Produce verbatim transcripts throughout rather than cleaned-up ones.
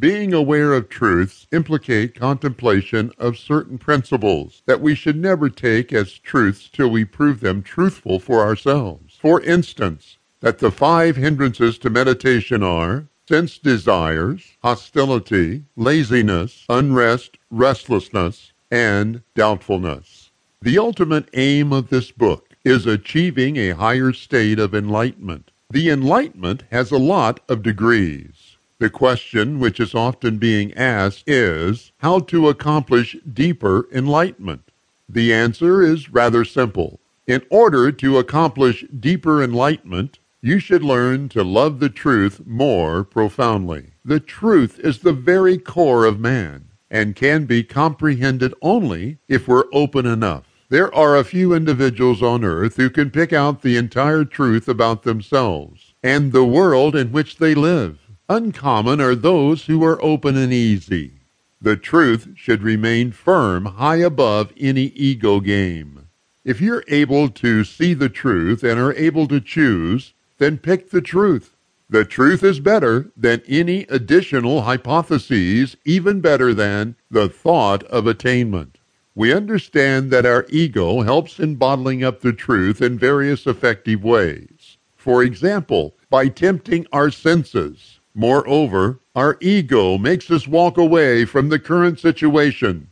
Being aware of truths implicate contemplation of certain principles that we should never take as truths till we prove them truthful for ourselves. For instance, that the five hindrances to meditation are sense desires, hostility, laziness, unrest, restlessness, and doubtfulness. The ultimate aim of this book is achieving a higher state of enlightenment. The enlightenment has a lot of degrees. The question which is often being asked is how to accomplish deeper enlightenment. The answer is rather simple. In order to accomplish deeper enlightenment, you should learn to love the truth more profoundly. The truth is the very core of man and can be comprehended only if we're open enough. There are a few individuals on earth who can pick out the entire truth about themselves and the world in which they live. Uncommon are those who are open and easy. The truth should remain firm high above any ego game. If you're able to see the truth and are able to choose, then pick the truth. The truth is better than any additional hypotheses, even better than the thought of attainment. We understand that our ego helps in bottling up the truth in various effective ways. For example, by tempting our senses. Moreover, our ego makes us walk away from the current situation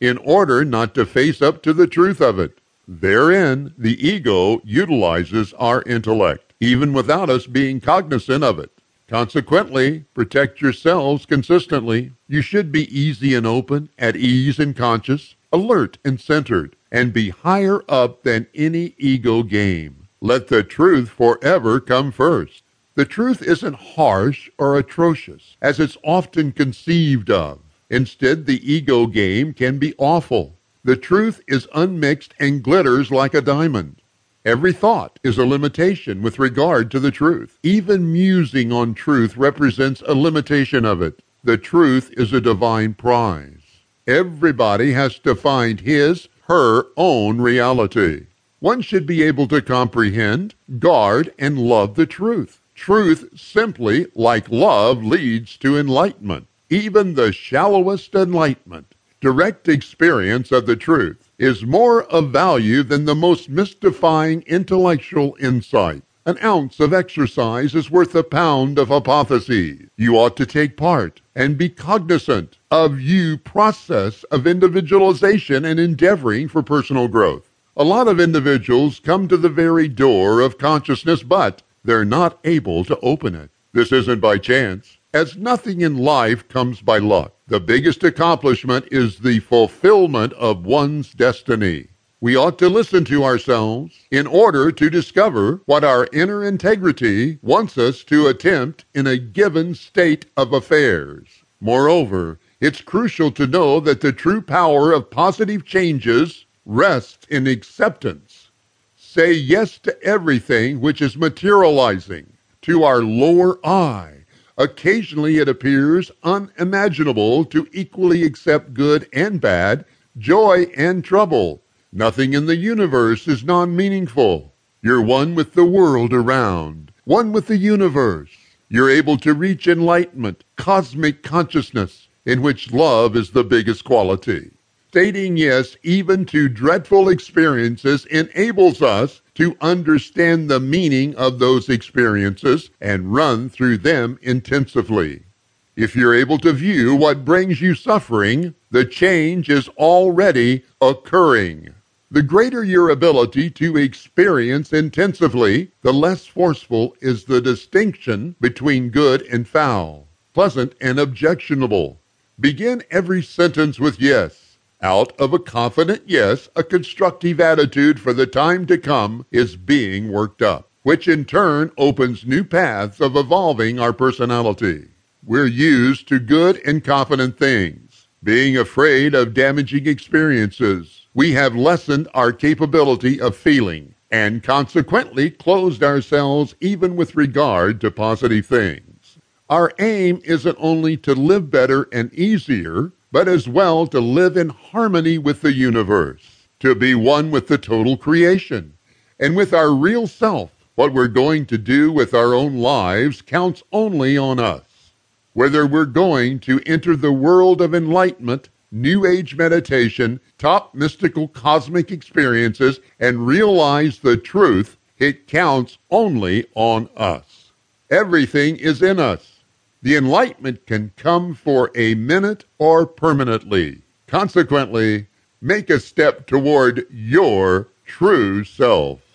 in order not to face up to the truth of it. Therein, the ego utilizes our intellect, even without us being cognizant of it. Consequently, protect yourselves consistently. You should be easy and open, at ease and conscious, alert and centered, and be higher up than any ego game. Let the truth forever come first. The truth isn't harsh or atrocious, as it's often conceived of. Instead, the ego game can be awful. The truth is unmixed and glitters like a diamond. Every thought is a limitation with regard to the truth. Even musing on truth represents a limitation of it. The truth is a divine prize. Everybody has to find his, her own reality. One should be able to comprehend, guard, and love the truth. Truth simply, like love, leads to enlightenment, even the shallowest enlightenment. Direct experience of the truth is more of value than the most mystifying intellectual insight. An ounce of exercise is worth a pound of hypothesis. You ought to take part and be cognizant of your process of individualization and endeavoring for personal growth. A lot of individuals come to the very door of consciousness, but they're not able to open it. This isn't by chance, as nothing in life comes by luck. The biggest accomplishment is the fulfillment of one's destiny. We ought to listen to ourselves in order to discover what our inner integrity wants us to attempt in a given state of affairs. Moreover, it's crucial to know that the true power of positive changes rests in acceptance. Say yes to everything which is materializing to our lower eye. Occasionally it appears unimaginable to equally accept good and bad, joy and trouble. Nothing in the universe is non-meaningful. You're one with the world around, one with the universe. You're able to reach enlightenment, cosmic consciousness, in which love is the biggest quality. Stating yes even to dreadful experiences enables us to understand the meaning of those experiences and run through them intensively. If you're able to view what brings you suffering, the change is already occurring. The greater your ability to experience intensively, the less forceful is the distinction between good and foul, pleasant and objectionable. Begin every sentence with yes. Out of a confident yes, a constructive attitude for the time to come is being worked up, which in turn opens new paths of evolving our personality. We're used to good and confident things. Being afraid of damaging experiences, we have lessened our capability of feeling and consequently closed ourselves even with regard to positive things. Our aim isn't only to live better and easier, but as well to live in harmony with the universe, to be one with the total creation, and with our real self. What we're going to do with our own lives counts only on us. whether we're going to enter the world of enlightenment, New Age meditation, top mystical cosmic experiences, and realize the truth, it counts only on us. Everything is in us. The enlightenment can come for a minute or permanently. Consequently, make a step toward your true self.